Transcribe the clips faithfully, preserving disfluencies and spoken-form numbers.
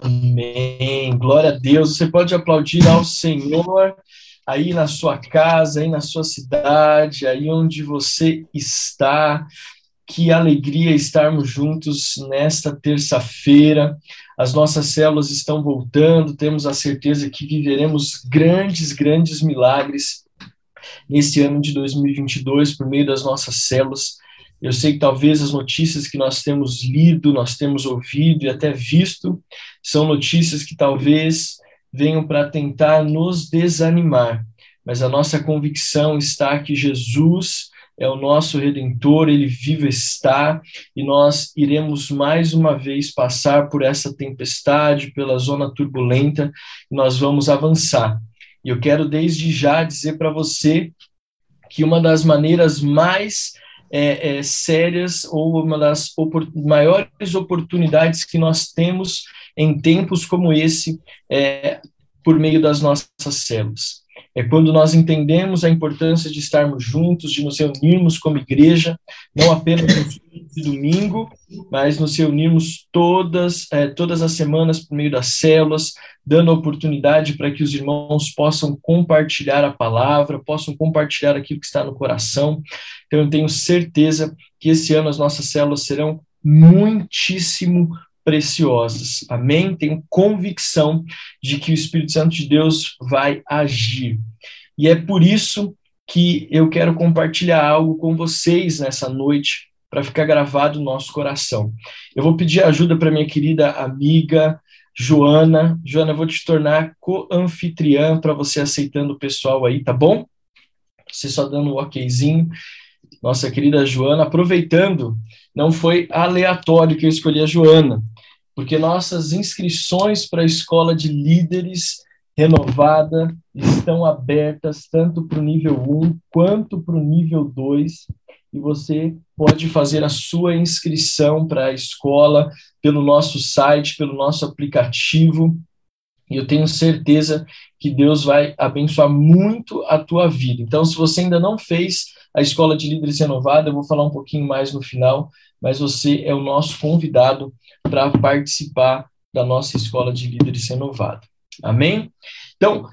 Amém. Glória a Deus. Você pode aplaudir ao Senhor aí na sua casa, aí na sua cidade, aí onde você está. Que alegria estarmos juntos nesta terça-feira. As nossas células estão voltando, temos a certeza que viveremos grandes, grandes milagres nesse ano de dois mil e vinte e dois por meio das nossas células. Eu sei que talvez as notícias que nós temos lido, nós temos ouvido e até visto, são notícias que talvez venham para tentar nos desanimar. Mas a nossa convicção está que Jesus é o nosso Redentor, Ele vivo está, e nós iremos mais uma vez passar por essa tempestade, pela zona turbulenta, e nós vamos avançar. E eu quero desde já dizer para você que uma das maneiras mais é, é, sérias, ou uma das opor- maiores oportunidades que nós temos em tempos como esse, é por meio das nossas células. É quando nós entendemos a importância de estarmos juntos, de nos reunirmos como igreja, não apenas no fim de domingo, mas nos reunirmos todas, eh, todas as semanas por meio das células, dando a oportunidade para que os irmãos possam compartilhar a palavra, possam compartilhar aquilo que está no coração. Então, eu tenho certeza que esse ano as nossas células serão muitíssimo preciosas, amém? Tenho convicção de que o Espírito Santo de Deus vai agir. E é por isso que eu quero compartilhar algo com vocês nessa noite, para ficar gravado no nosso coração. Eu vou pedir ajuda para minha querida amiga Joana. Joana, eu vou te tornar co-anfitriã para você aceitando o pessoal aí, tá bom? Você só dando um okzinho. Nossa querida Joana, aproveitando, não foi aleatório que eu escolhi a Joana, porque nossas inscrições para a Escola de Líderes Renovada estão abertas tanto para o nível um quanto para o nível dois, e você pode fazer a sua inscrição para a escola pelo nosso site, pelo nosso aplicativo, e eu tenho certeza que Deus vai abençoar muito a tua vida. Então, se você ainda não fez a Escola de Líderes Renovada, eu vou falar um pouquinho mais no final, mas você é o nosso convidado para participar da nossa Escola de Líderes Renovada. Amém? Então,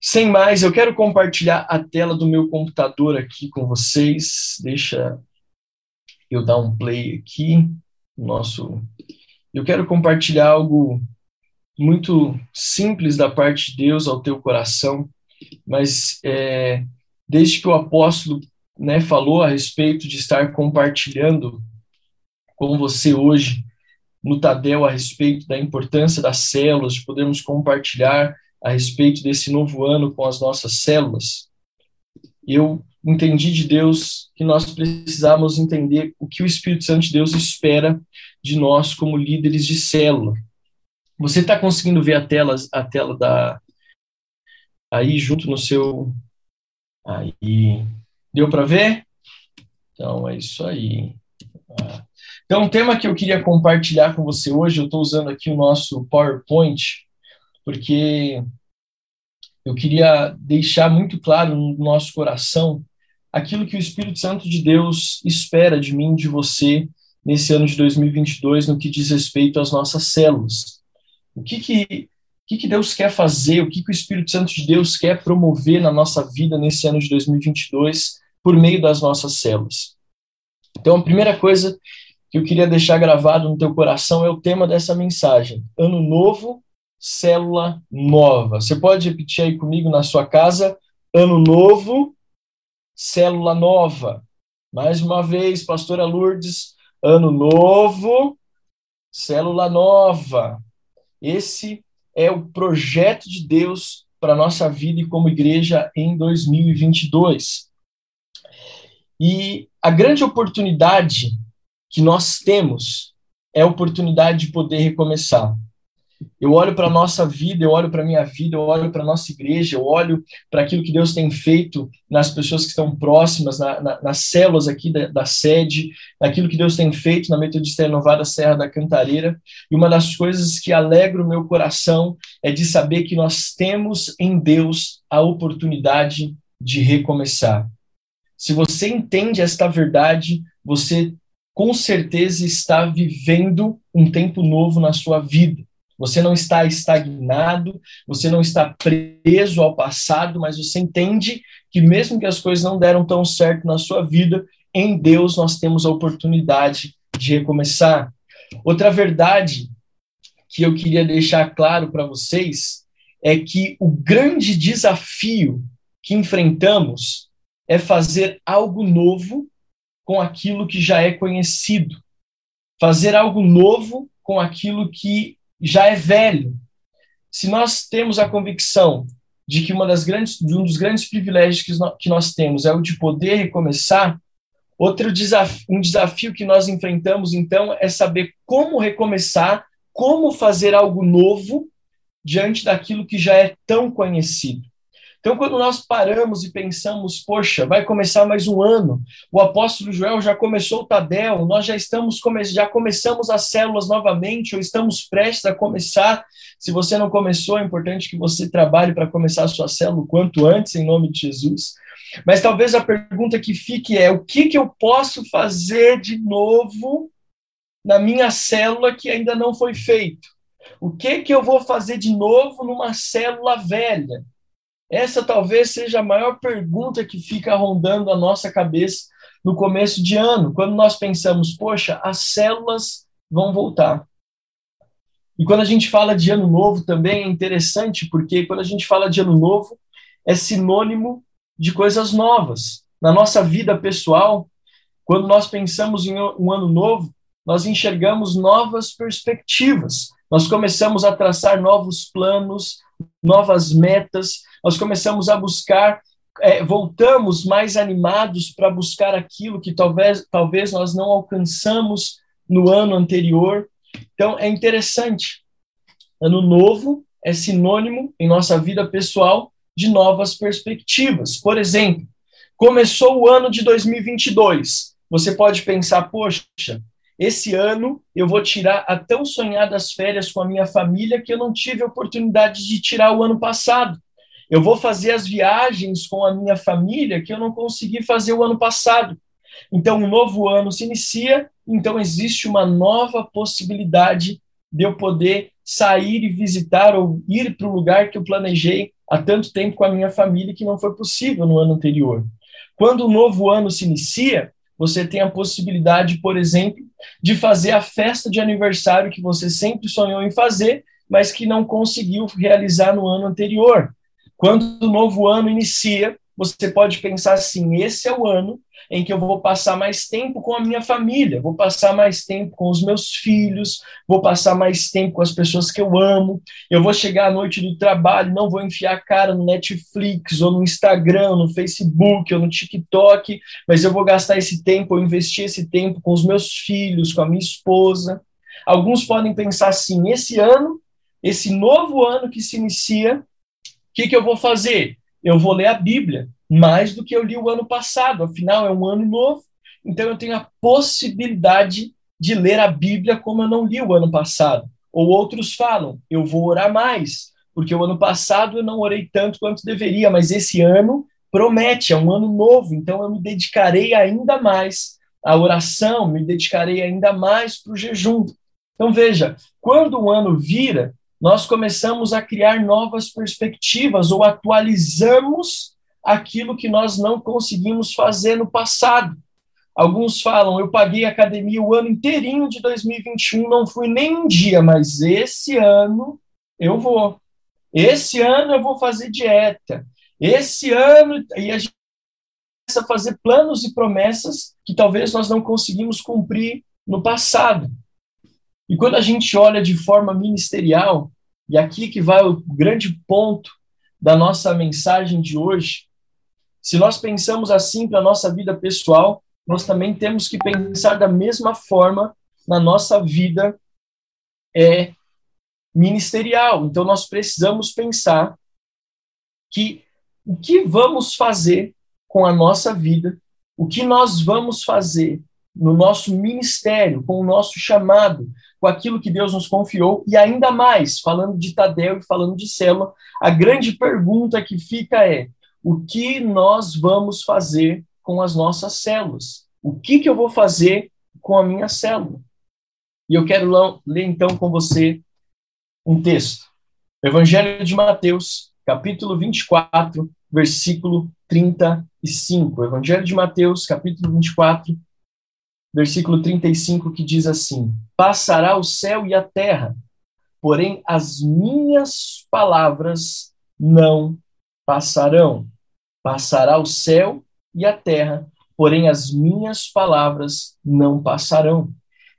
sem mais, eu quero compartilhar a tela do meu computador aqui com vocês. Deixa eu dar um play aqui. Nosso... Eu quero compartilhar algo muito simples da parte de Deus ao teu coração, mas é, desde que o apóstolo, né, falou a respeito de estar compartilhando com você hoje no Tadel a respeito da importância das células, de podermos compartilhar a respeito desse novo ano com as nossas células, eu entendi de Deus que nós precisamos entender o que o Espírito Santo de Deus espera de nós como líderes de célula. Você está conseguindo ver a tela, a tela da... aí junto no seu... aí... Deu para ver? Então, é isso aí. Então, o tema que eu queria compartilhar com você hoje, eu estou usando aqui o nosso PowerPoint, porque eu queria deixar muito claro no nosso coração aquilo que o Espírito Santo de Deus espera de mim, de você, nesse ano de dois mil e vinte e dois, no que diz respeito às nossas células. O que que... O que, que Deus quer fazer, o que, que o Espírito Santo de Deus quer promover na nossa vida nesse ano de dois mil e vinte e dois por meio das nossas células. Então, a primeira coisa que eu queria deixar gravado no teu coração é o tema dessa mensagem. Ano novo, célula nova. Você pode repetir aí comigo na sua casa? Ano novo, célula nova. Mais uma vez, pastora Lourdes, ano novo, célula nova. Esse é o projeto de Deus para a nossa vida e como igreja em dois mil e vinte e dois. E a grande oportunidade que nós temos é a oportunidade de poder recomeçar. Eu olho para a nossa vida, eu olho para a minha vida, eu olho para a nossa igreja, eu olho para aquilo que Deus tem feito nas pessoas que estão próximas, na, na, nas células aqui da, da sede, naquilo que Deus tem feito na Metodista Renovada Serra da Cantareira. E uma das coisas que alegra o meu coração é de saber que nós temos em Deus a oportunidade de recomeçar. Se você entende esta verdade, você com certeza está vivendo um tempo novo na sua vida. Você não está estagnado, você não está preso ao passado, mas você entende que mesmo que as coisas não deram tão certo na sua vida, em Deus nós temos a oportunidade de recomeçar. Outra verdade que eu queria deixar claro para vocês é que o grande desafio que enfrentamos é fazer algo novo com aquilo que já é conhecido. Fazer algo novo com aquilo que já é velho. Se nós temos a convicção de que uma das grandes, um dos grandes privilégios que nós, que nós temos é o de poder recomeçar, outro desafio, um desafio que nós enfrentamos, então, é saber como recomeçar, como fazer algo novo diante daquilo que já é tão conhecido. Então, quando nós paramos e pensamos, poxa, vai começar mais um ano, o apóstolo Joel já começou o Tadel, nós já, estamos come- já começamos as células novamente, ou estamos prestes a começar. Se você não começou, é importante que você trabalhe para começar a sua célula o quanto antes, em nome de Jesus. Mas talvez a pergunta que fique é, o que, que eu posso fazer de novo na minha célula que ainda não foi feito? O que, que eu vou fazer de novo numa célula velha? Essa talvez seja a maior pergunta que fica rondando a nossa cabeça no começo de ano, quando nós pensamos, poxa, as células vão voltar. E quando a gente fala de ano novo também é interessante, porque quando a gente fala de ano novo é sinônimo de coisas novas. Na nossa vida pessoal, quando nós pensamos em um ano novo, nós enxergamos novas perspectivas. Nós começamos a traçar novos planos, novas metas, nós começamos a buscar, é, voltamos mais animados para buscar aquilo que talvez, talvez nós não alcançamos no ano anterior. Então, é interessante. Ano novo é sinônimo, em nossa vida pessoal, de novas perspectivas. Por exemplo, começou o ano de dois mil e vinte e dois. Você pode pensar, poxa, esse ano eu vou tirar a tão sonhadas férias com a minha família que eu não tive a oportunidade de tirar o ano passado. Eu vou fazer as viagens com a minha família que eu não consegui fazer o ano passado. Então, um novo ano se inicia, então existe uma nova possibilidade de eu poder sair e visitar ou ir para o lugar que eu planejei há tanto tempo com a minha família que não foi possível no ano anterior. Quando o novo ano se inicia, você tem a possibilidade, por exemplo, de fazer a festa de aniversário que você sempre sonhou em fazer, mas que não conseguiu realizar no ano anterior. Quando o novo ano inicia, você pode pensar assim, esse é o ano em que eu vou passar mais tempo com a minha família, vou passar mais tempo com os meus filhos, vou passar mais tempo com as pessoas que eu amo, eu vou chegar à noite do trabalho, não vou enfiar a cara no Netflix, ou no Instagram, ou no Facebook, ou no TikTok, mas eu vou gastar esse tempo, eu investir esse tempo com os meus filhos, com a minha esposa. Alguns podem pensar assim, esse ano, esse novo ano que se inicia, o que, que eu vou fazer? Eu vou ler a Bíblia, mais do que eu li o ano passado, afinal é um ano novo, então eu tenho a possibilidade de ler a Bíblia como eu não li o ano passado. Ou outros falam, eu vou orar mais, porque o ano passado eu não orei tanto quanto deveria, mas esse ano promete, é um ano novo, então eu me dedicarei ainda mais à oração, me dedicarei ainda mais para o jejum. Então veja, quando o ano vira, nós começamos a criar novas perspectivas ou atualizamos aquilo que nós não conseguimos fazer no passado. Alguns falam, eu paguei academia o ano inteirinho de dois mil e vinte e um, não fui nem um dia, mas esse ano eu vou. Esse ano eu vou fazer dieta. Esse ano... E a gente começa a fazer planos e promessas que talvez nós não conseguimos cumprir no passado. E quando a gente olha de forma ministerial, e aqui que vai o grande ponto da nossa mensagem de hoje, se nós pensamos assim para a nossa vida pessoal, nós também temos que pensar da mesma forma na nossa vida é, ministerial. Então, nós precisamos pensar que o que vamos fazer com a nossa vida, o que nós vamos fazer no nosso ministério, com o nosso chamado, com aquilo que Deus nos confiou, e ainda mais, falando de Tadeu e falando de célula, a grande pergunta que fica é, o que nós vamos fazer com as nossas células? O que, que eu vou fazer com a minha célula? E eu quero ler então com você um texto. O Evangelho de Mateus, capítulo vinte e quatro, versículo trinta e cinco. Evangelho de Mateus, capítulo vinte e quatro, versículo trinta e cinco, que diz assim: Passará o céu e a terra, porém as minhas palavras não passarão. Passará o céu e a terra, porém as minhas palavras não passarão.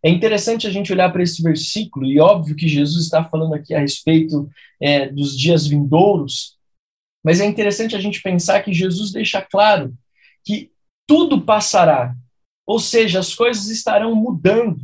É interessante a gente olhar para esse versículo, e óbvio que Jesus está falando aqui a respeito é, dos dias vindouros, mas é interessante a gente pensar que Jesus deixa claro que tudo passará, ou seja, as coisas estarão mudando.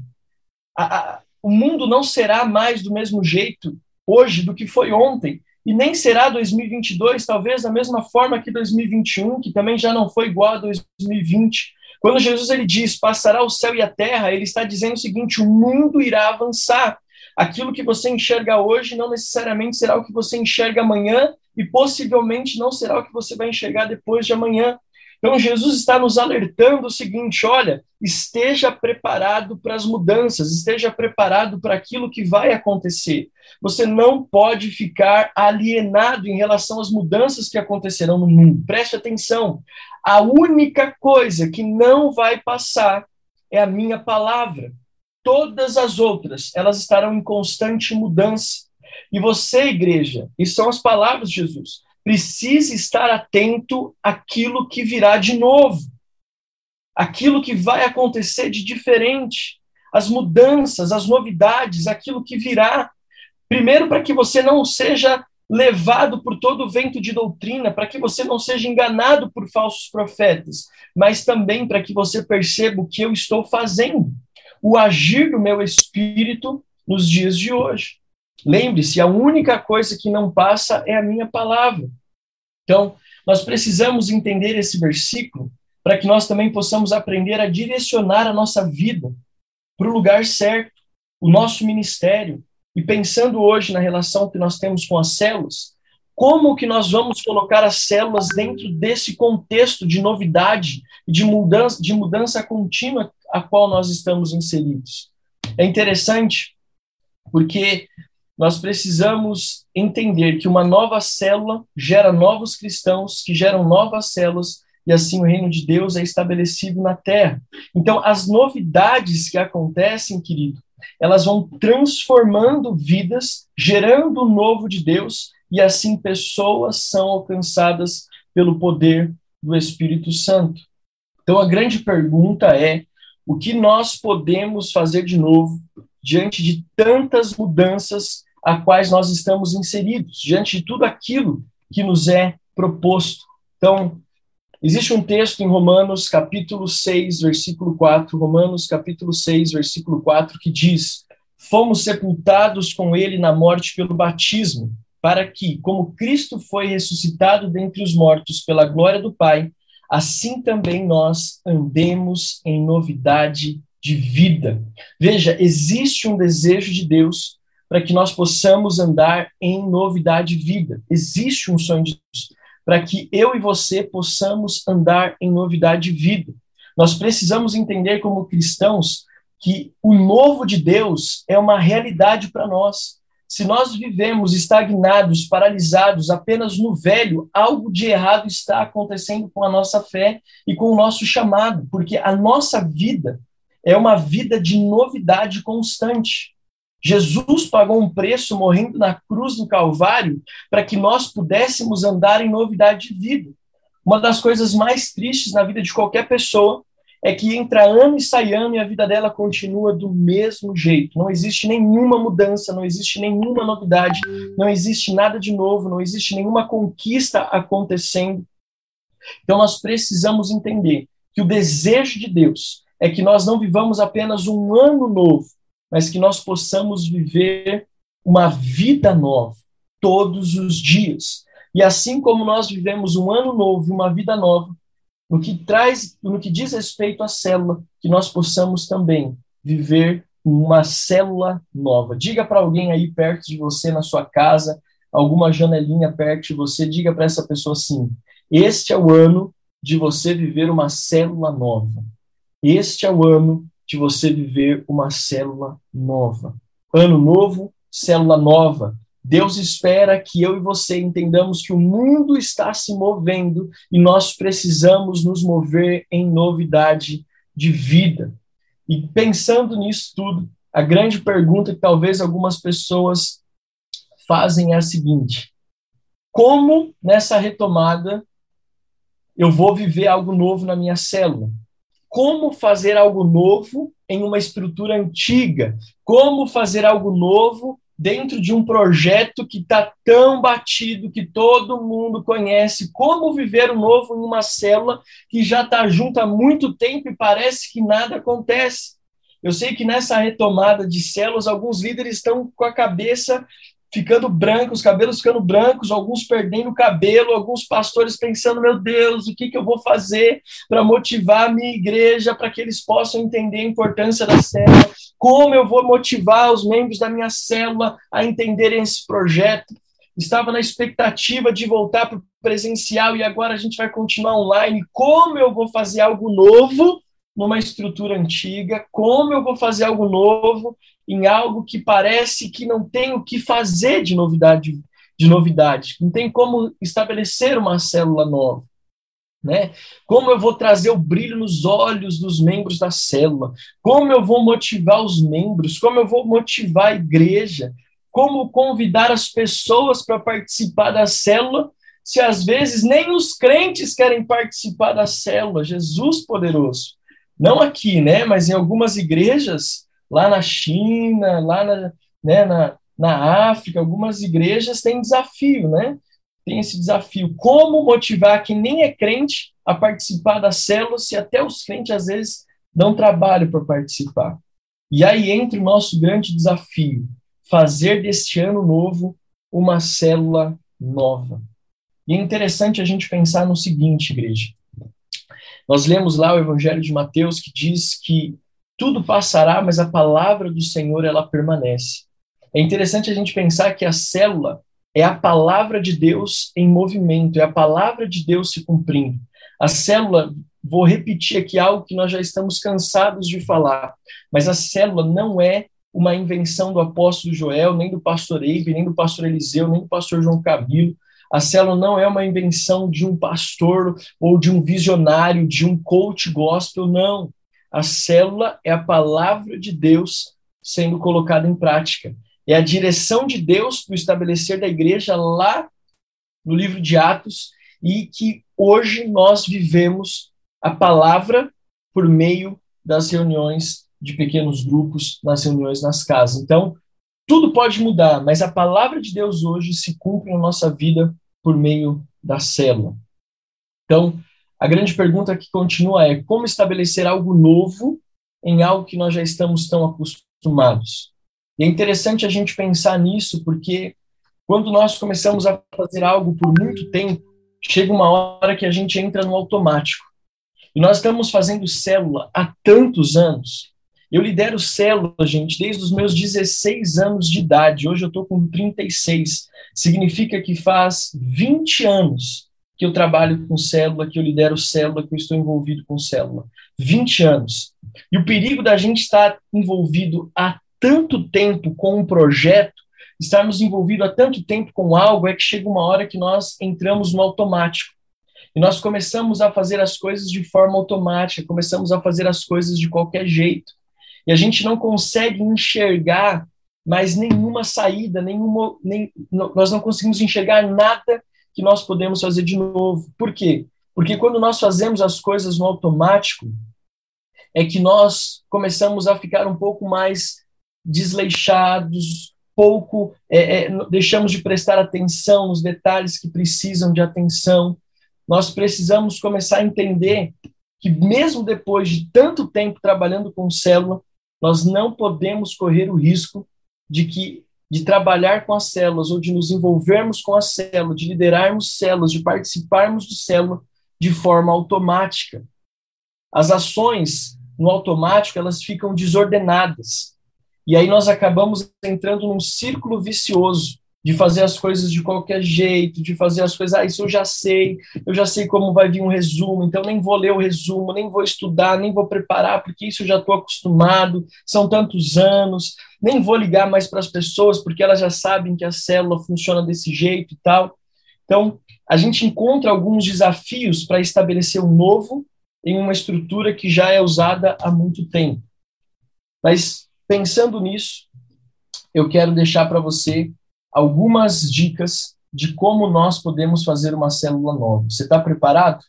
A, a, o mundo não será mais do mesmo jeito hoje do que foi ontem, e nem será dois mil e vinte e dois, talvez, da mesma forma que dois mil e vinte e um, que também já não foi igual a dois mil e vinte. Quando Jesus ele diz, passará o céu e a terra, ele está dizendo o seguinte: o mundo irá avançar. Aquilo que você enxerga hoje não necessariamente será o que você enxerga amanhã, e possivelmente não será o que você vai enxergar depois de amanhã. Então Jesus está nos alertando o seguinte: olha, esteja preparado para as mudanças, esteja preparado para aquilo que vai acontecer. Você não pode ficar alienado em relação às mudanças que acontecerão no mundo. Preste atenção, a única coisa que não vai passar é a minha palavra. Todas as outras, elas estarão em constante mudança. E você, igreja, e são as palavras de Jesus, precisa estar atento àquilo que virá de novo, àquilo que vai acontecer de diferente, às mudanças, às novidades, àquilo que virá. Primeiro, para que você não seja levado por todo o vento de doutrina, para que você não seja enganado por falsos profetas, mas também para que você perceba o que eu estou fazendo, o agir do meu espírito nos dias de hoje. Lembre-se, a única coisa que não passa é a minha palavra. Então, nós precisamos entender esse versículo para que nós também possamos aprender a direcionar a nossa vida para o lugar certo, o nosso ministério. E pensando hoje na relação que nós temos com as células, como que nós vamos colocar as células dentro desse contexto de novidade, de mudança, de mudança contínua a qual nós estamos inseridos? É interessante porque nós precisamos entender que uma nova célula gera novos cristãos, que geram novas células, e assim o reino de Deus é estabelecido na terra. Então, as novidades que acontecem, querido, elas vão transformando vidas, gerando o novo de Deus, e assim pessoas são alcançadas pelo poder do Espírito Santo. Então, a grande pergunta é: o que nós podemos fazer de novo diante de tantas mudanças a quais nós estamos inseridos, diante de tudo aquilo que nos é proposto? Então, existe um texto em Romanos, capítulo seis, versículo quatro, Romanos, capítulo seis, versículo quatro, que diz: Fomos sepultados com ele na morte pelo batismo, para que, como Cristo foi ressuscitado dentre os mortos pela glória do Pai, assim também nós andemos em novidade de vida. Veja, existe um desejo de Deus para que nós possamos andar em novidade de vida. Existe um sonho de Deus para que eu e você possamos andar em novidade de vida. Nós precisamos entender como cristãos que o novo de Deus é uma realidade para nós. Se nós vivemos estagnados, paralisados, apenas no velho, algo de errado está acontecendo com a nossa fé e com o nosso chamado, porque a nossa vida é uma vida de novidade constante. Jesus pagou um preço morrendo na cruz do Calvário para que nós pudéssemos andar em novidade de vida. Uma das coisas mais tristes na vida de qualquer pessoa é que entra ano e sai ano e a vida dela continua do mesmo jeito. Não existe nenhuma mudança, não existe nenhuma novidade, não existe nada de novo, não existe nenhuma conquista acontecendo. Então nós precisamos entender que o desejo de Deus é que nós não vivamos apenas um ano novo, mas que nós possamos viver uma vida nova todos os dias. E assim como nós vivemos um ano novo, uma vida nova, no que traz, no que diz respeito à célula, que nós possamos também viver uma célula nova. Diga para alguém aí perto de você, na sua casa, alguma janelinha perto de você, diga para essa pessoa assim: este é o ano de você viver uma célula nova. Este é o ano de você viver uma célula nova. Ano novo, célula nova. Deus espera que eu e você entendamos que o mundo está se movendo e nós precisamos nos mover em novidade de vida. E pensando nisso tudo, a grande pergunta que talvez algumas pessoas fazem é a seguinte: como nessa retomada eu vou viver algo novo na minha célula? Como fazer algo novo em uma estrutura antiga? Como fazer algo novo dentro de um projeto que está tão batido, que todo mundo conhece? Como viver o novo em uma célula que já está junto há muito tempo e parece que nada acontece? Eu sei que nessa retomada de células, alguns líderes estão com a cabeça ficando brancos, os cabelos ficando brancos, alguns perdendo o cabelo, alguns pastores pensando, meu Deus, o que, que eu vou fazer para motivar a minha igreja, para que eles possam entender a importância da célula? Como eu vou motivar os membros da minha célula a entenderem esse projeto? Estava na expectativa de voltar para o presencial e agora a gente vai continuar online. Como eu vou fazer algo novo numa estrutura antiga? Como eu vou fazer algo novo em algo que parece que não tem o que fazer de novidade, de novidade. Não tem como estabelecer uma célula nova, né? Como eu vou trazer o brilho nos olhos dos membros da célula? Como eu vou motivar os membros? Como eu vou motivar a igreja? Como convidar as pessoas para participar da célula, se às vezes nem os crentes querem participar da célula? Jesus poderoso. Não aqui, né? Mas em algumas igrejas, lá na China, lá na, né, na, na África, algumas igrejas têm desafio, né? Tem esse desafio. Como motivar quem nem é crente a participar da célula, se até os crentes, às vezes, dão trabalho para participar? E aí entra o nosso grande desafio, fazer deste ano novo uma célula nova. E é interessante a gente pensar no seguinte, igreja. Nós lemos lá o Evangelho de Mateus, que diz que tudo passará, mas a palavra do Senhor, ela permanece. É interessante a gente pensar que a célula é a palavra de Deus em movimento, é a palavra de Deus se cumprindo. A célula, vou repetir aqui algo que nós já estamos cansados de falar, mas a célula não é uma invenção do apóstolo Joel, nem do pastor Eipe, nem do pastor Eliseu, nem do pastor João Cabrinho. A célula não é uma invenção de um pastor ou de um visionário, de um coach gospel, não. A célula é a palavra de Deus sendo colocada em prática. É a direção de Deus para o estabelecer da igreja lá no livro de Atos, e que hoje nós vivemos a palavra por meio das reuniões de pequenos grupos, nas reuniões nas casas. Então, tudo pode mudar, mas a palavra de Deus hoje se cumpre na nossa vida por meio da célula. Então, a grande pergunta que continua é: como estabelecer algo novo em algo que nós já estamos tão acostumados? E é interessante a gente pensar nisso, porque quando nós começamos a fazer algo por muito tempo, chega uma hora que a gente entra no automático. E nós estamos fazendo célula há tantos anos. Eu lidero célula, gente, desde os meus dezesseis anos de idade. Hoje eu estou com trinta e seis. Significa que faz vinte anos que eu trabalho com célula, que eu lidero célula, que eu estou envolvido com célula. vinte anos. E o perigo da gente estar envolvido há tanto tempo com um projeto, estarmos envolvidos há tanto tempo com algo, é que chega uma hora que nós entramos no automático. E nós começamos a fazer as coisas de forma automática, começamos a fazer as coisas de qualquer jeito. E a gente não consegue enxergar mais nenhuma saída, nenhuma, nem, nós não conseguimos enxergar nada que nós podemos fazer de novo. Por quê? Porque quando nós fazemos as coisas no automático, é que nós começamos a ficar um pouco mais desleixados, pouco, é, é, deixamos de prestar atenção nos detalhes que precisam de atenção. Nós precisamos começar a entender que mesmo depois de tanto tempo trabalhando com célula, nós não podemos correr o risco de que de trabalhar com as células, ou de nos envolvermos com a célula, de liderarmos células, de participarmos de célula de forma automática. As ações no automático, elas ficam desordenadas. E aí nós acabamos entrando num círculo vicioso, de fazer as coisas de qualquer jeito, de fazer as coisas, ah, isso eu já sei, eu já sei como vai vir um resumo, então nem vou ler o resumo, nem vou estudar, nem vou preparar, porque isso eu já estou acostumado, são tantos anos, nem vou ligar mais para as pessoas, porque elas já sabem que a célula funciona desse jeito e tal. Então, a gente encontra alguns desafios para estabelecer o novo em uma estrutura que já é usada há muito tempo. Mas, pensando nisso, eu quero deixar para você algumas dicas de como nós podemos fazer uma célula nova. Você está preparado?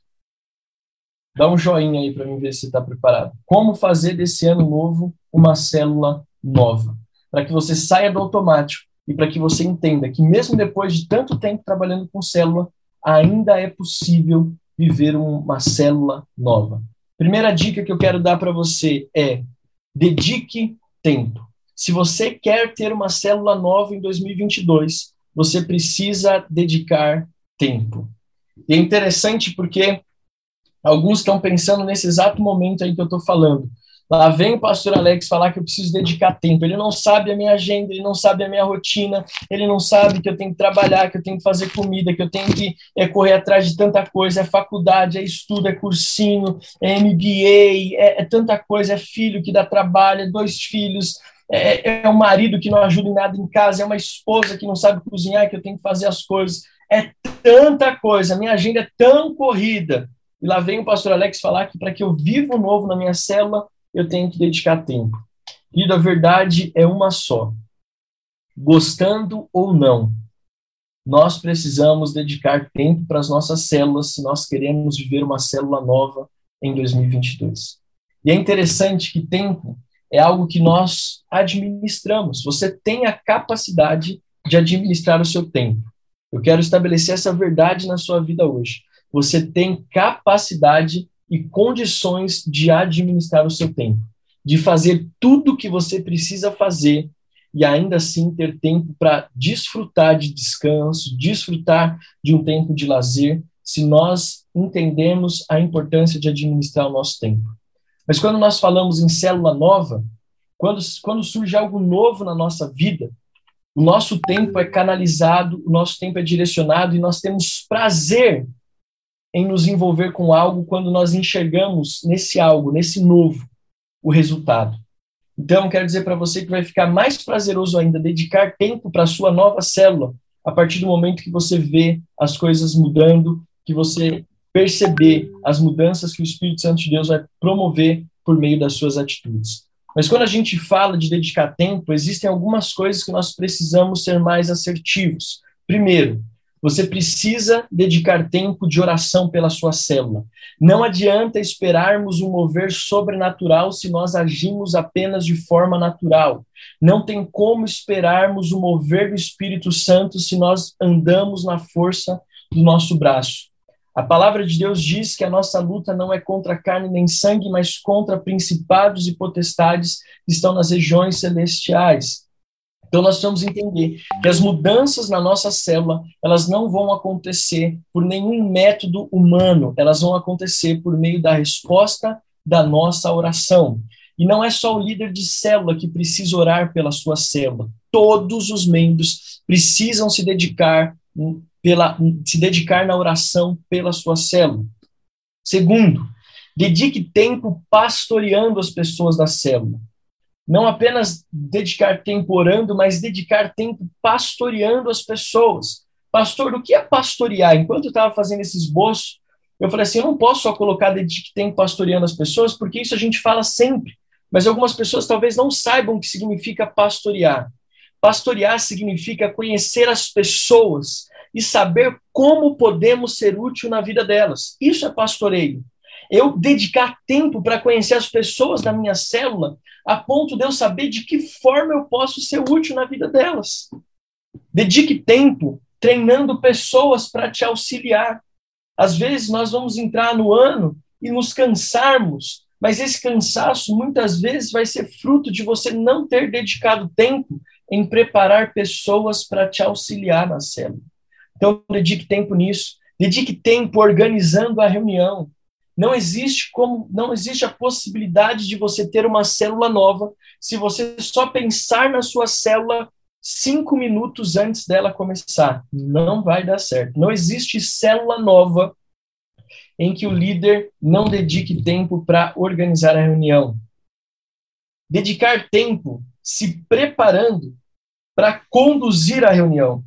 Dá um joinha aí para mim ver se você está preparado. Como fazer desse ano novo uma célula nova? Para que você saia do automático e para que você entenda que mesmo depois de tanto tempo trabalhando com célula, ainda é possível viver uma célula nova. Primeira dica que eu quero dar para você é: dedique tempo. Se você quer ter uma célula nova em dois mil e vinte e dois, você precisa dedicar tempo. E é interessante porque alguns estão pensando nesse exato momento aí que eu estou falando. Lá vem o pastor Alex falar que eu preciso dedicar tempo. Ele não sabe a minha agenda, ele não sabe a minha rotina, ele não sabe que eu tenho que trabalhar, que eu tenho que fazer comida, que eu tenho que é, correr atrás de tanta coisa, é faculdade, é estudo, é cursinho, é M B A, é, é tanta coisa, é filho que dá trabalho, é dois filhos... É, é um marido que não ajuda em nada em casa, é uma esposa que não sabe cozinhar, que eu tenho que fazer as coisas. É tanta coisa, a minha agenda é tão corrida. E lá vem o pastor Alex falar que para que eu viva novo na minha célula, eu tenho que dedicar tempo. E a verdade é uma só. Gostando ou não, nós precisamos dedicar tempo para as nossas células se nós queremos viver uma célula nova em dois mil e vinte e dois. E é interessante que tempo é algo que nós administramos. Você tem a capacidade de administrar o seu tempo. Eu quero estabelecer essa verdade na sua vida hoje. Você tem capacidade e condições de administrar o seu tempo, de fazer tudo o que você precisa fazer e ainda assim ter tempo para desfrutar de descanso, desfrutar de um tempo de lazer, se nós entendemos a importância de administrar o nosso tempo. Mas quando nós falamos em célula nova, quando, quando surge algo novo na nossa vida, o nosso tempo é canalizado, o nosso tempo é direcionado e nós temos prazer em nos envolver com algo quando nós enxergamos nesse algo, nesse novo, o resultado. Então, quero dizer para você que vai ficar mais prazeroso ainda dedicar tempo para a sua nova célula a partir do momento que você vê as coisas mudando, que você... perceber as mudanças que o Espírito Santo de Deus vai promover por meio das suas atitudes. Mas quando a gente fala de dedicar tempo, existem algumas coisas que nós precisamos ser mais assertivos. Primeiro, você precisa dedicar tempo de oração pela sua célula. Não adianta esperarmos um mover sobrenatural se nós agimos apenas de forma natural. Não tem como esperarmos o mover do Espírito Santo se nós andamos na força do nosso braço. A palavra de Deus diz que a nossa luta não é contra carne nem sangue, mas contra principados e potestades que estão nas regiões celestiais. Então nós precisamos entender que as mudanças na nossa célula, elas não vão acontecer por nenhum método humano, elas vão acontecer por meio da resposta da nossa oração. E não é só o líder de célula que precisa orar pela sua célula. Todos os membros precisam se dedicar Pela, se dedicar na oração pela sua célula. Segundo, dedique tempo pastoreando as pessoas da célula. Não apenas dedicar tempo orando, mas dedicar tempo pastoreando as pessoas. Pastor, o que é pastorear? Enquanto eu estava fazendo esse esboço, eu falei assim, eu não posso só colocar dedique tempo pastoreando as pessoas, porque isso a gente fala sempre, mas algumas pessoas talvez não saibam o que significa pastorear. Pastorear significa conhecer as pessoas e saber como podemos ser útil na vida delas. Isso é pastoreio. Eu dedicar tempo para conhecer as pessoas da minha célula, a ponto de eu saber de que forma eu posso ser útil na vida delas. Dedique tempo treinando pessoas para te auxiliar. Às vezes nós vamos entrar no ano e nos cansarmos, mas esse cansaço muitas vezes vai ser fruto de você não ter dedicado tempo em preparar pessoas para te auxiliar na célula. Então, dedique tempo nisso. Dedique tempo organizando a reunião. Não existe, como, não existe a possibilidade de você ter uma célula nova se você só pensar na sua célula cinco minutos antes dela começar. Não vai dar certo. Não existe célula nova em que o líder não dedique tempo para organizar a reunião. Dedicar tempo se preparando para conduzir a reunião.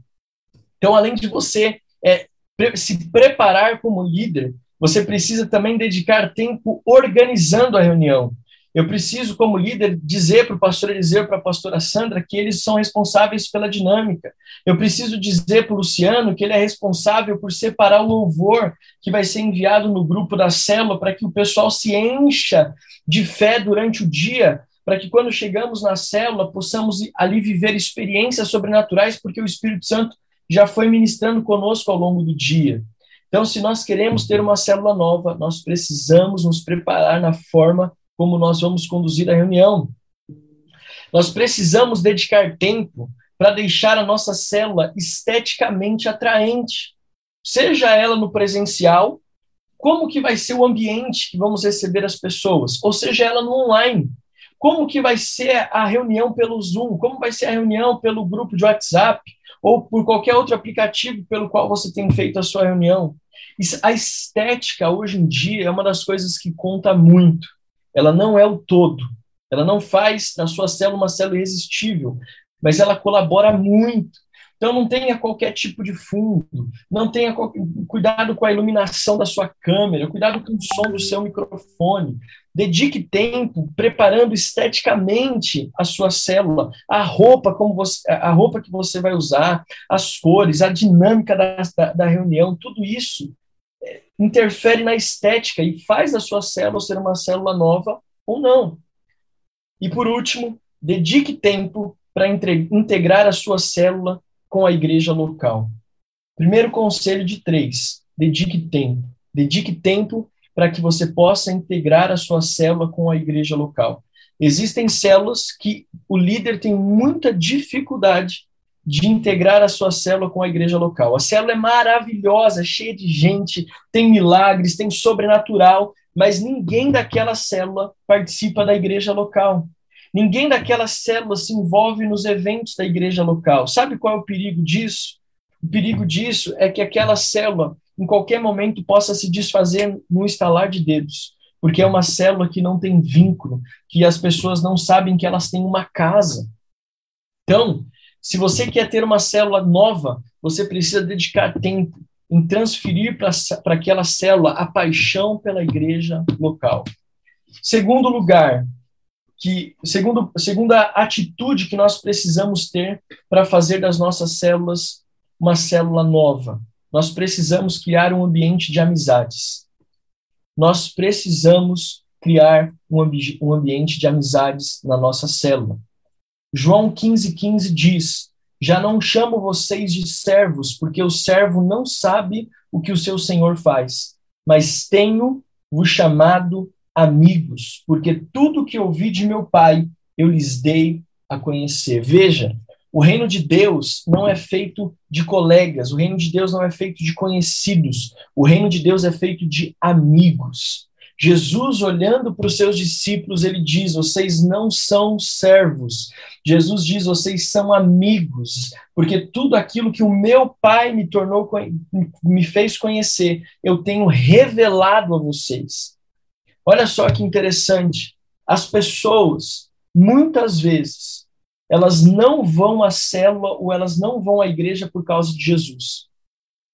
Então, além de você é, se preparar como líder, você precisa também dedicar tempo organizando a reunião. Eu preciso, como líder, dizer para o pastor Eliseu, para a pastora Sandra, que eles são responsáveis pela dinâmica. Eu preciso dizer para o Luciano que ele é responsável por separar o louvor que vai ser enviado no grupo da célula para que o pessoal se encha de fé durante o dia, para que quando chegamos na célula possamos ali viver experiências sobrenaturais, porque o Espírito Santo já foi ministrando conosco ao longo do dia. Então, se nós queremos ter uma célula nova, nós precisamos nos preparar na forma como nós vamos conduzir a reunião. Nós precisamos dedicar tempo para deixar a nossa célula esteticamente atraente, seja ela no presencial, como que vai ser o ambiente que vamos receber as pessoas, ou seja ela no online, como que vai ser a reunião pelo Zoom, como vai ser a reunião pelo grupo de WhatsApp, ou por qualquer outro aplicativo pelo qual você tem feito a sua reunião. A estética, hoje em dia, é uma das coisas que conta muito. Ela não é o todo, ela não faz da sua célula uma célula irresistível, mas ela colabora muito. Então não tenha qualquer tipo de fundo, não tenha qualquer... cuidado com a iluminação da sua câmera, cuidado com o som do seu microfone. Dedique tempo preparando esteticamente a sua célula, a roupa, como você... a roupa que você vai usar, as cores, a dinâmica da, da, da reunião, tudo isso interfere na estética e faz da sua célula ser uma célula nova ou não. E, por último, dedique tempo para entre... integrar a sua célula com a igreja local. Primeiro conselho de três, dedique tempo. Dedique tempo para que você possa integrar a sua célula com a igreja local. Existem células que o líder tem muita dificuldade de integrar a sua célula com a igreja local. A célula é maravilhosa, cheia de gente, tem milagres, tem sobrenatural, mas ninguém daquela célula participa da igreja local. Ninguém daquela célula se envolve nos eventos da igreja local. Sabe qual é o perigo disso? O perigo disso é que aquela célula, em qualquer momento, possa se desfazer num estalar de dedos, porque é uma célula que não tem vínculo, que as pessoas não sabem que elas têm uma casa. Então, se você quer ter uma célula nova, você precisa dedicar tempo em transferir para aquela célula a paixão pela igreja local. Segundo lugar, que, segundo, segunda atitude que nós precisamos ter para fazer das nossas células uma célula nova, nós precisamos criar um ambiente de amizades. Nós precisamos criar um, ambi- um ambiente de amizades na nossa célula. João quinze, quinze diz, já não chamo vocês de servos, porque o servo não sabe o que o seu senhor faz, mas tenho o chamado amigos, porque tudo que ouvi de meu pai, eu lhes dei a conhecer. Veja, o reino de Deus não é feito de colegas, o reino de Deus não é feito de conhecidos, o reino de Deus é feito de amigos. Jesus, olhando para os seus discípulos, ele diz, vocês não são servos. Jesus diz, vocês são amigos, porque tudo aquilo que o meu Pai me tornou, me fez conhecer, eu tenho revelado a vocês. Olha só que interessante. As pessoas, muitas vezes, elas não vão à célula ou elas não vão à igreja por causa de Jesus.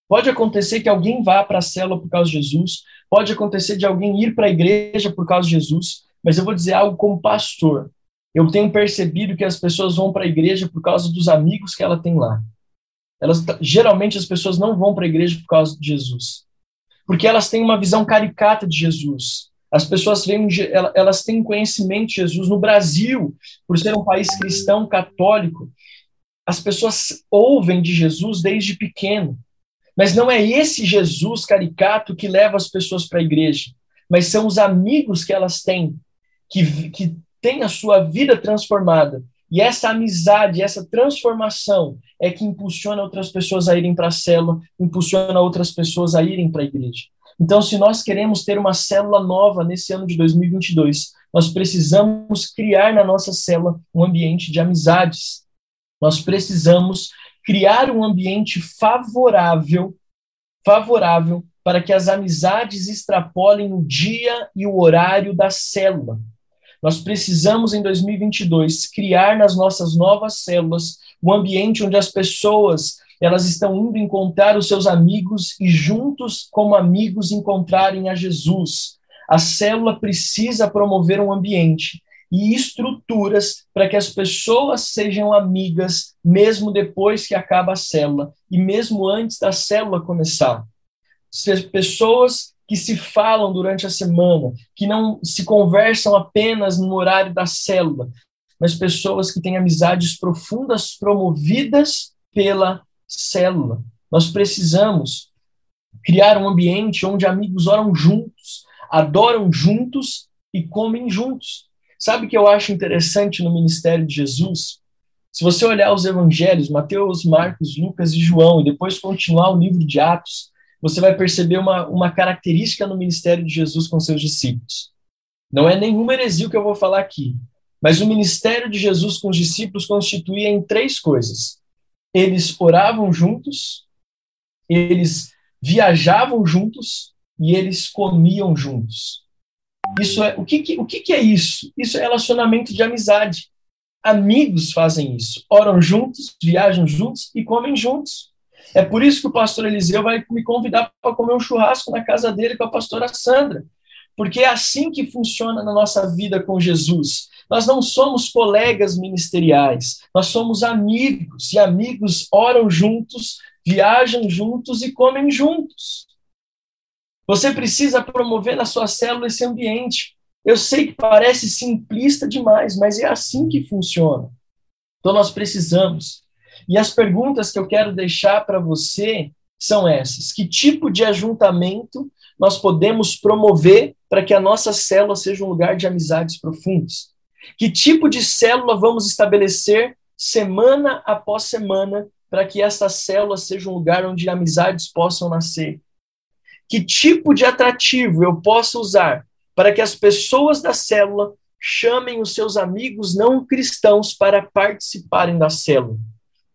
Pode acontecer que alguém vá para a célula por causa de Jesus, pode acontecer de alguém ir para a igreja por causa de Jesus, mas eu vou dizer algo como pastor. Eu tenho percebido que as pessoas vão para a igreja por causa dos amigos que ela tem lá. Elas, geralmente as pessoas não vão para a igreja por causa de Jesus, porque elas têm uma visão caricata de Jesus. As pessoas veem, elas têm conhecimento de Jesus. No Brasil, por ser um país cristão, católico, as pessoas ouvem de Jesus desde pequeno. Mas não é esse Jesus caricato que leva as pessoas para a igreja, mas são os amigos que elas têm, que, que têm a sua vida transformada. E essa amizade, essa transformação é que impulsiona outras pessoas a irem para a célula, impulsiona outras pessoas a irem para a igreja. Então, se nós queremos ter uma célula nova nesse ano de dois mil e vinte e dois, nós precisamos criar na nossa célula um ambiente de amizades. Nós precisamos criar um ambiente favorável, favorável para que as amizades extrapolem o dia e o horário da célula. Nós precisamos, em dois mil e vinte e dois, criar nas nossas novas células um ambiente onde as pessoas elas estão indo encontrar os seus amigos e juntos, como amigos, encontrarem a Jesus. A célula precisa promover um ambiente e estruturas para que as pessoas sejam amigas, mesmo depois que acaba a célula e mesmo antes da célula começar. Se pessoas que se falam durante a semana, que não se conversam apenas no horário da célula, mas pessoas que têm amizades profundas promovidas pela célula. Nós precisamos criar um ambiente onde amigos oram juntos, adoram juntos e comem juntos. Sabe o que eu acho interessante no ministério de Jesus? Se você olhar os evangelhos, Mateus, Marcos, Lucas e João, e depois continuar o livro de Atos, você vai perceber uma, uma característica no ministério de Jesus com seus discípulos. Não é nenhuma heresia que eu vou falar aqui, mas o ministério de Jesus com os discípulos constituía em três coisas. Eles oravam juntos, eles viajavam juntos e eles comiam juntos. Isso é, o que, que, o que, que é isso? Isso é relacionamento de amizade. Amigos fazem isso, oram juntos, viajam juntos e comem juntos. É por isso que o pastor Eliseu vai me convidar para comer um churrasco na casa dele com a pastora Sandra. Porque é assim que funciona na nossa vida com Jesus. Nós não somos colegas ministeriais, nós somos amigos. E amigos oram juntos, viajam juntos e comem juntos. Você precisa promover na sua célula esse ambiente. Eu sei que parece simplista demais, mas é assim que funciona. Então nós precisamos. E as perguntas que eu quero deixar para você são essas. Que tipo de ajuntamento nós podemos promover para que a nossa célula seja um lugar de amizades profundas? Que tipo de célula vamos estabelecer semana após semana para que essa célula seja um lugar onde amizades possam nascer? Que tipo de atrativo eu posso usar para que as pessoas da célula chamem os seus amigos não cristãos para participarem da célula?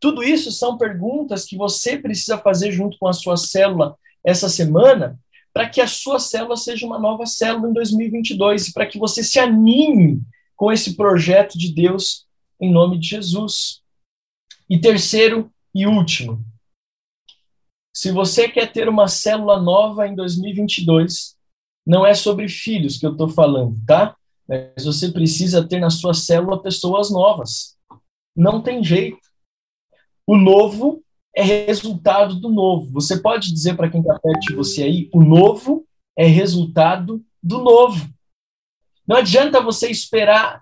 Tudo isso são perguntas que você precisa fazer junto com a sua célula essa semana, para que a sua célula seja uma nova célula em dois mil e vinte e dois, e para que você se anime com esse projeto de Deus em nome de Jesus. E terceiro e último, se você quer ter uma célula nova em dois mil e vinte e dois, não é sobre filhos que eu estou falando, tá? Mas você precisa ter na sua célula pessoas novas. Não tem jeito. O novo é resultado do novo. Você pode dizer para quem está perto de você aí, o novo é resultado do novo. Não adianta você esperar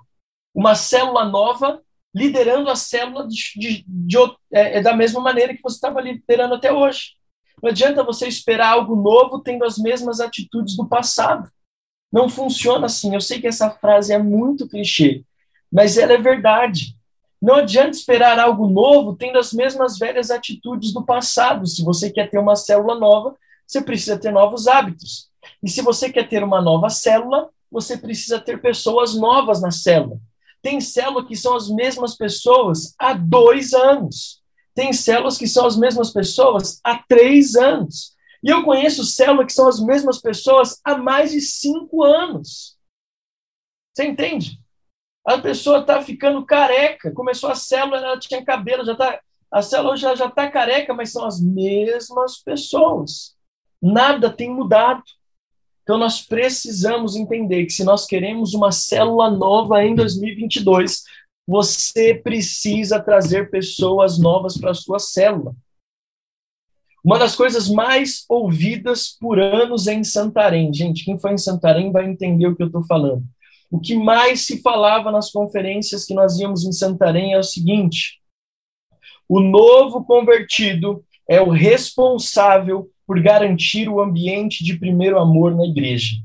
uma célula nova liderando a célula de, de, de, é, da mesma maneira que você estava liderando até hoje. Não adianta você esperar algo novo tendo as mesmas atitudes do passado. Não funciona assim. Eu sei que essa frase é muito clichê, mas ela é verdade. Não adianta esperar algo novo tendo as mesmas velhas atitudes do passado. Se você quer ter uma célula nova, você precisa ter novos hábitos. E se você quer ter uma nova célula, você precisa ter pessoas novas na célula. Tem célula que são as mesmas pessoas há dois anos. Tem células que são as mesmas pessoas há três anos. E eu conheço células que são as mesmas pessoas há mais de cinco anos. Você entende? A pessoa está ficando careca. Começou a célula, ela tinha cabelo, já tá, a célula já está careca, mas são as mesmas pessoas. Nada tem mudado. Então, nós precisamos entender que se nós queremos uma célula nova em dois mil e vinte e dois, você precisa trazer pessoas novas para a sua célula. Uma das coisas mais ouvidas por anos é em Santarém. Gente, quem foi em Santarém vai entender o que eu estou falando. O que mais se falava nas conferências que nós íamos em Santarém é o seguinte: o novo convertido é o responsável por garantir o ambiente de primeiro amor na igreja.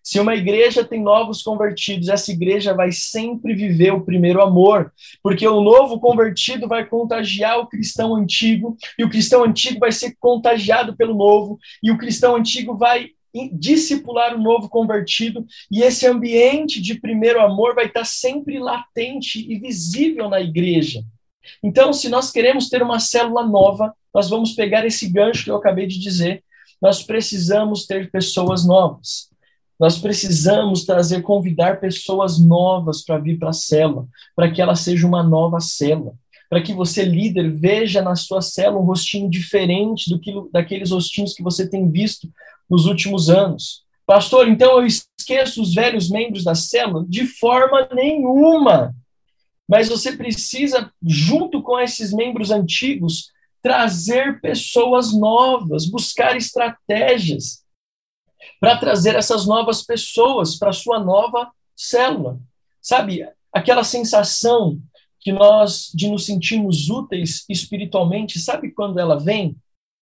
Se uma igreja tem novos convertidos, essa igreja vai sempre viver o primeiro amor, porque o novo convertido vai contagiar o cristão antigo, e o cristão antigo vai ser contagiado pelo novo, e o cristão antigo vai discipular o novo convertido, e esse ambiente de primeiro amor vai estar sempre latente e visível na igreja. Então, se nós queremos ter uma célula nova, nós vamos pegar esse gancho que eu acabei de dizer, nós precisamos ter pessoas novas. Nós precisamos trazer, convidar pessoas novas para vir para a célula, para que ela seja uma nova célula, para que você, líder, veja na sua célula um rostinho diferente do que, daqueles rostinhos que você tem visto nos últimos anos. Pastor, então eu esqueço os velhos membros da célula? De forma nenhuma! Mas você precisa, junto com esses membros antigos, trazer pessoas novas, buscar estratégias para trazer essas novas pessoas para a sua nova célula. Sabe, aquela sensação que nós, de nos sentirmos úteis espiritualmente, sabe quando ela vem?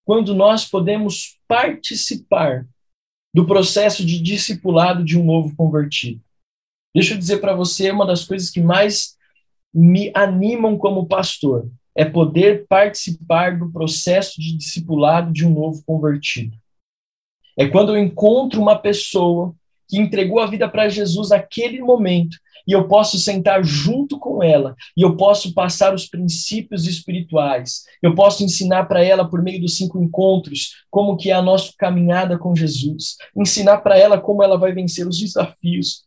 Quando nós podemos participar do processo de discipulado de um novo convertido. Deixa eu dizer para você, uma das coisas que mais me animam como pastor é poder participar do processo de discipulado de um novo convertido. É quando eu encontro uma pessoa que entregou a vida para Jesus naquele momento e eu posso sentar junto com ela e eu posso passar os princípios espirituais. Eu posso ensinar para ela, por meio dos cinco encontros, como que é a nossa caminhada com Jesus. Ensinar para ela como ela vai vencer os desafios.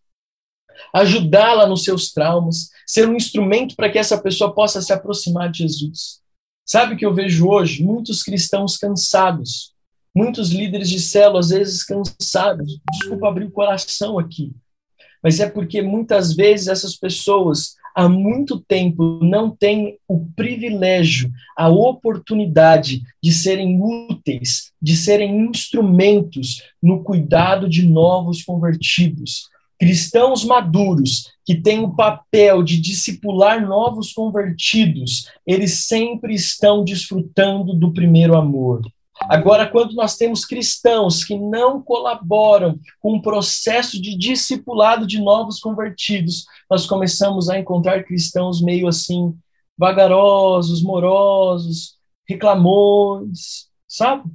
Ajudá-la nos seus traumas. Ser um instrumento para que essa pessoa possa se aproximar de Jesus. Sabe o que eu vejo hoje? Muitos cristãos cansados. Muitos líderes de célula, às vezes, cansados. Desculpa abrir o coração aqui. Mas é porque, muitas vezes, essas pessoas, há muito tempo, não têm o privilégio, a oportunidade de serem úteis, de serem instrumentos no cuidado de novos convertidos. Cristãos maduros, que têm o papel de discipular novos convertidos, eles sempre estão desfrutando do primeiro amor. Agora, quando nós temos cristãos que não colaboram com o processo de discipulado de novos convertidos, nós começamos a encontrar cristãos meio assim, vagarosos, morosos, reclamões, sabe?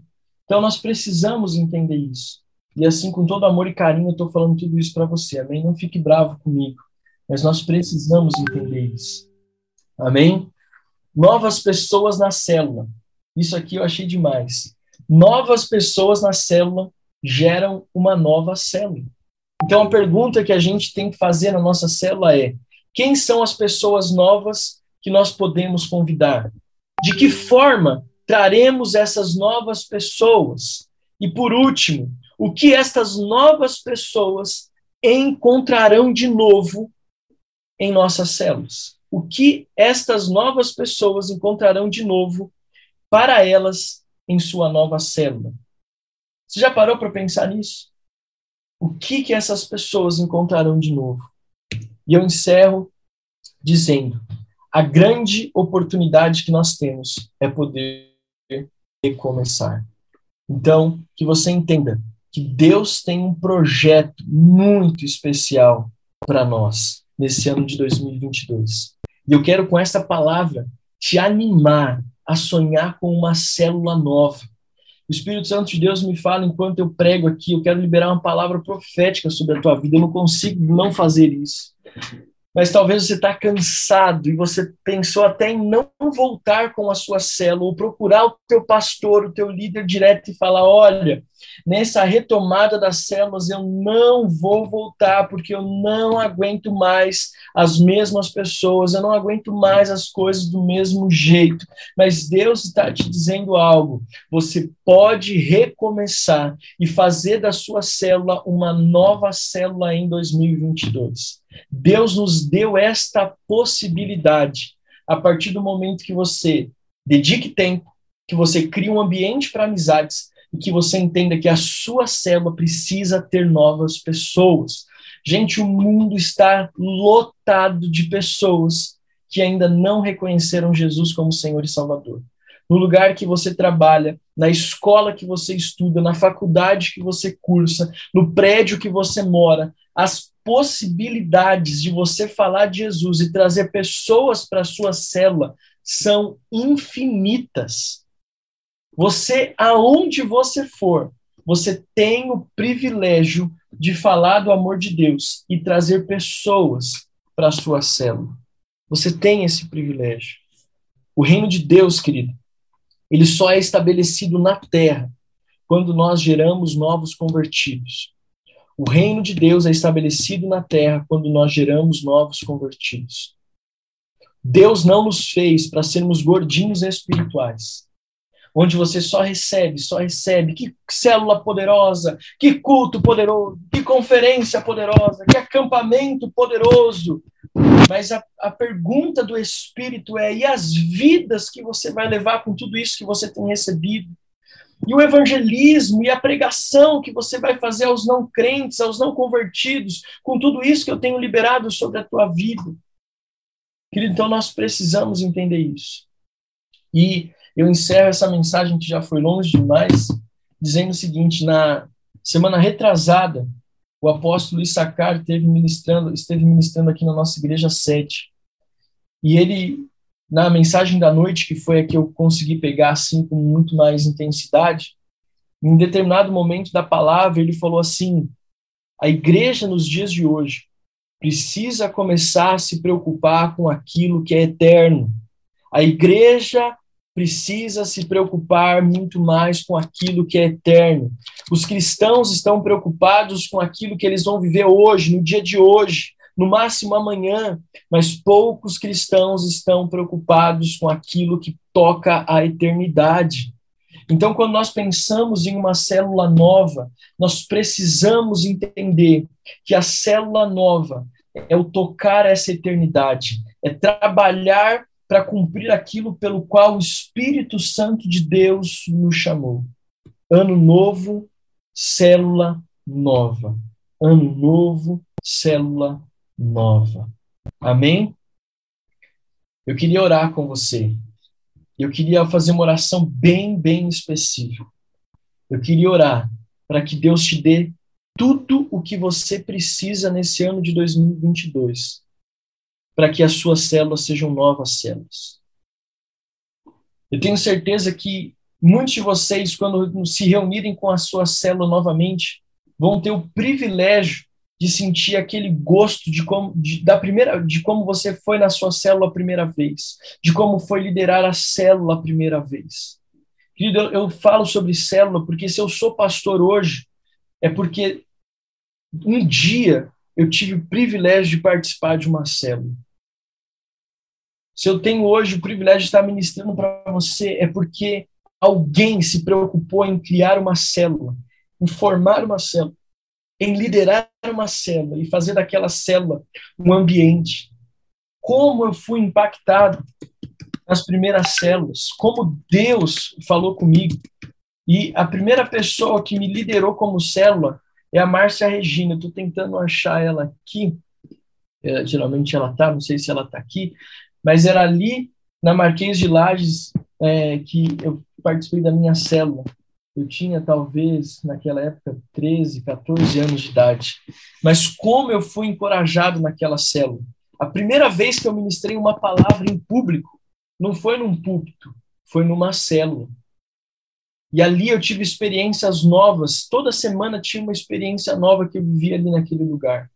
Então, nós precisamos entender isso. E assim, com todo amor e carinho, eu estou falando tudo isso para você, amém? Não fique bravo comigo, mas nós precisamos entender isso, amém? Novas pessoas na célula. Isso aqui eu achei demais. Novas pessoas na célula geram uma nova célula. Então, a pergunta que a gente tem que fazer na nossa célula é: quem são as pessoas novas que nós podemos convidar? De que forma traremos essas novas pessoas? E, por último, o que estas novas pessoas encontrarão de novo em nossas células? O que estas novas pessoas encontrarão de novo para elas em sua nova célula? Você já parou para pensar nisso? O que que essas pessoas encontrarão de novo? E eu encerro dizendo: a grande oportunidade que nós temos é poder recomeçar. Então, que você entenda que Deus tem um projeto muito especial para nós nesse ano de dois mil e vinte e dois. E eu quero, com essa palavra, te animar a sonhar com uma célula nova. O Espírito Santo de Deus me fala, enquanto eu prego aqui, eu quero liberar uma palavra profética sobre a tua vida, eu não consigo não fazer isso. Mas talvez você está cansado e você pensou até em não voltar com a sua célula, ou procurar o teu pastor, o teu líder direto e falar: olha, nessa retomada das células eu não vou voltar, porque eu não aguento mais as mesmas pessoas, eu não aguento mais as coisas do mesmo jeito. Mas Deus está te dizendo algo: você pode recomeçar e fazer da sua célula uma nova célula em dois mil e vinte e dois. Deus nos deu esta possibilidade a partir do momento que você dedique tempo, que você crie um ambiente para amizades e que você entenda que a sua célula precisa ter novas pessoas. Gente, o mundo está lotado de pessoas que ainda não reconheceram Jesus como Senhor e Salvador. No lugar que você trabalha, na escola que você estuda, na faculdade que você cursa, no prédio que você mora, as possibilidades de você falar de Jesus e trazer pessoas para a sua célula são infinitas. Você, aonde você for, você tem o privilégio de falar do amor de Deus e trazer pessoas para a sua célula. Você tem esse privilégio. O reino de Deus, querido, ele só é estabelecido na terra quando nós geramos novos convertidos. O reino de Deus é estabelecido na terra quando nós geramos novos convertidos. Deus não nos fez para sermos gordinhos espirituais, onde você só recebe, só recebe. Que célula poderosa, que culto poderoso, que conferência poderosa, que acampamento poderoso. Mas a, a pergunta do Espírito é, e as vidas que você vai levar com tudo isso que você tem recebido? E o evangelismo e a pregação que você vai fazer aos não crentes, aos não convertidos, com tudo isso que eu tenho liberado sobre a tua vida? Querido, então nós precisamos entender isso. E eu encerro essa mensagem que já foi longe demais, dizendo o seguinte: na semana retrasada, o apóstolo Issacar esteve ministrando, esteve ministrando aqui na nossa igreja sete. E ele, na mensagem da noite, que foi a que eu consegui pegar assim com muito mais intensidade, em determinado momento da palavra, ele falou assim: a igreja nos dias de hoje precisa começar a se preocupar com aquilo que é eterno. A igreja precisa se preocupar muito mais com aquilo que é eterno. Os cristãos estão preocupados com aquilo que eles vão viver hoje, no dia de hoje, no máximo amanhã, mas poucos cristãos estão preocupados com aquilo que toca a eternidade. Então, quando nós pensamos em uma célula nova, nós precisamos entender que a célula nova é o tocar essa eternidade, é trabalhar para cumprir aquilo pelo qual o Espírito Santo de Deus nos chamou. Ano novo, célula nova. Ano novo, célula nova. Amém? Eu queria orar com você. Eu queria fazer uma oração bem, bem específica. Eu queria orar para que Deus te dê tudo o que você precisa nesse ano de dois mil e vinte e dois. Para que as suas células sejam novas células. Eu tenho certeza que muitos de vocês, quando se reunirem com a sua célula novamente, vão ter o privilégio de sentir aquele gosto de como, de, da primeira, de como você foi na sua célula a primeira vez, de como foi liderar a célula a primeira vez. Querido, eu, eu falo sobre célula porque se eu sou pastor hoje, é porque um dia eu tive o privilégio de participar de uma célula. Se eu tenho hoje o privilégio de estar ministrando para você, é porque alguém se preocupou em criar uma célula, em formar uma célula, em liderar uma célula e fazer daquela célula um ambiente. Como eu fui impactado nas primeiras células, como Deus falou comigo. E a primeira pessoa que me liderou como célula é a Márcia Regina. Eu estou tentando achar ela aqui. É, geralmente ela está, não sei se ela está aqui. Mas era ali, na Marquês de Lages, é, que eu participei da minha célula. Eu tinha, talvez, naquela época, treze, catorze anos de idade. Mas como eu fui encorajado naquela célula. A primeira vez que eu ministrei uma palavra em público, não foi num púlpito, foi numa célula. E ali eu tive experiências novas. Toda semana tinha uma experiência nova que eu vivia ali naquele lugar.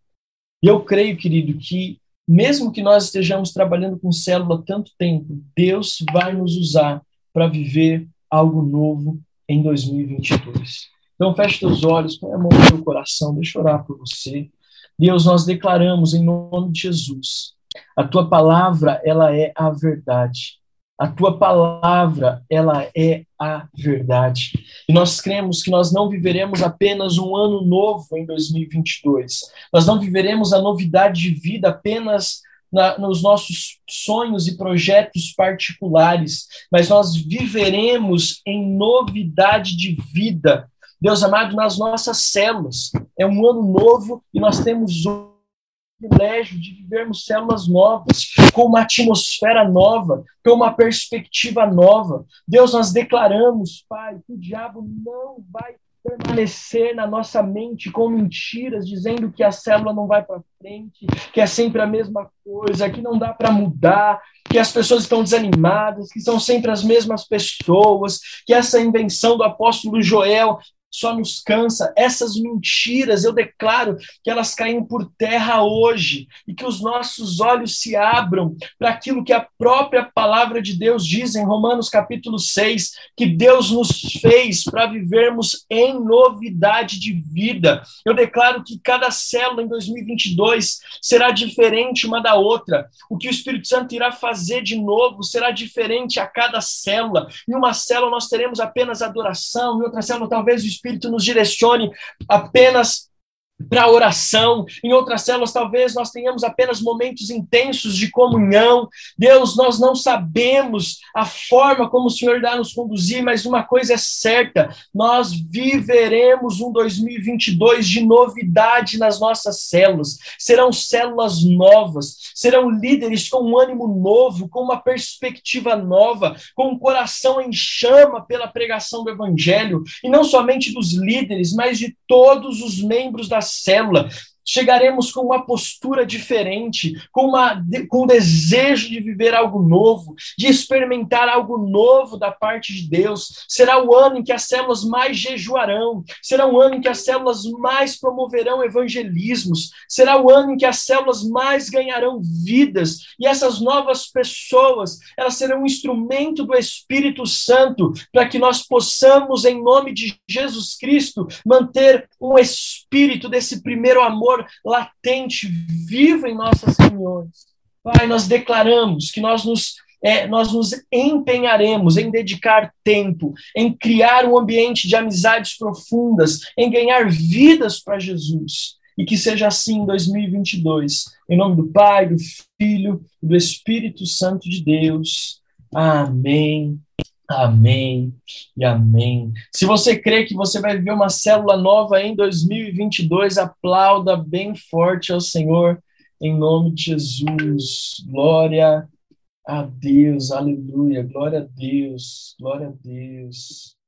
E eu creio, querido, que mesmo que nós estejamos trabalhando com célula há tanto tempo, Deus vai nos usar para viver algo novo em dois mil e vinte e dois. Então, feche teus olhos, põe a mão no teu coração, deixa eu orar por você. Deus, nós declaramos em nome de Jesus. A tua palavra, ela é a verdade. A tua palavra, ela é a verdade. E nós cremos que nós não viveremos apenas um ano novo em dois mil e vinte e dois. Nós não viveremos a novidade de vida apenas na, nos nossos sonhos e projetos particulares, mas nós viveremos em novidade de vida. Deus amado, nas nossas células. É um ano novo e nós temos hoje privilégio de vivermos células novas, com uma atmosfera nova, com uma perspectiva nova. Deus, nós declaramos, Pai, que o diabo não vai permanecer na nossa mente com mentiras, dizendo que a célula não vai para frente, que é sempre a mesma coisa, que não dá para mudar, que as pessoas estão desanimadas, que são sempre as mesmas pessoas, que essa invenção do apóstolo Joel só nos cansa. Essas mentiras, eu declaro que elas caem por terra hoje e que os nossos olhos se abram para aquilo que a própria palavra de Deus diz em Romanos capítulo seis, que Deus nos fez para vivermos em novidade de vida. Eu declaro que cada célula em dois mil e vinte e dois será diferente uma da outra. O que o Espírito Santo irá fazer de novo será diferente a cada célula. Em uma célula nós teremos apenas adoração, em outra célula talvez o Espírito nos direcione apenas para oração, em outras células talvez nós tenhamos apenas momentos intensos de comunhão. Deus, nós não sabemos a forma como o Senhor irá nos conduzir, mas uma coisa é certa, nós viveremos um dois mil e vinte e dois de novidade nas nossas células. Serão células novas, serão líderes com um ânimo novo, com uma perspectiva nova, com um coração em chama pela pregação do Evangelho, e não somente dos líderes, mas de todos os membros da célula. Chegaremos com uma postura diferente, com, uma, com um desejo de viver algo novo, de experimentar algo novo da parte de Deus. Será o ano em que as células mais jejuarão, será o ano em que as células mais promoverão evangelismos, será o ano em que as células mais ganharão vidas, e essas novas pessoas, elas serão um instrumento do Espírito Santo, para que nós possamos, em nome de Jesus Cristo, manter um espírito desse primeiro amor latente, vivo em nossas reuniões. Pai, nós declaramos que nós nos, é, nós nos empenharemos em dedicar tempo, em criar um ambiente de amizades profundas, em ganhar vidas para Jesus. E que seja assim em dois mil e vinte e dois. Em nome do Pai, do Filho e do Espírito Santo de Deus. Amém. Amém e amém. Se você crê que você vai viver uma célula nova em dois mil e vinte e dois, aplauda bem forte ao Senhor, em nome de Jesus. Glória a Deus, aleluia, glória a Deus, glória a Deus.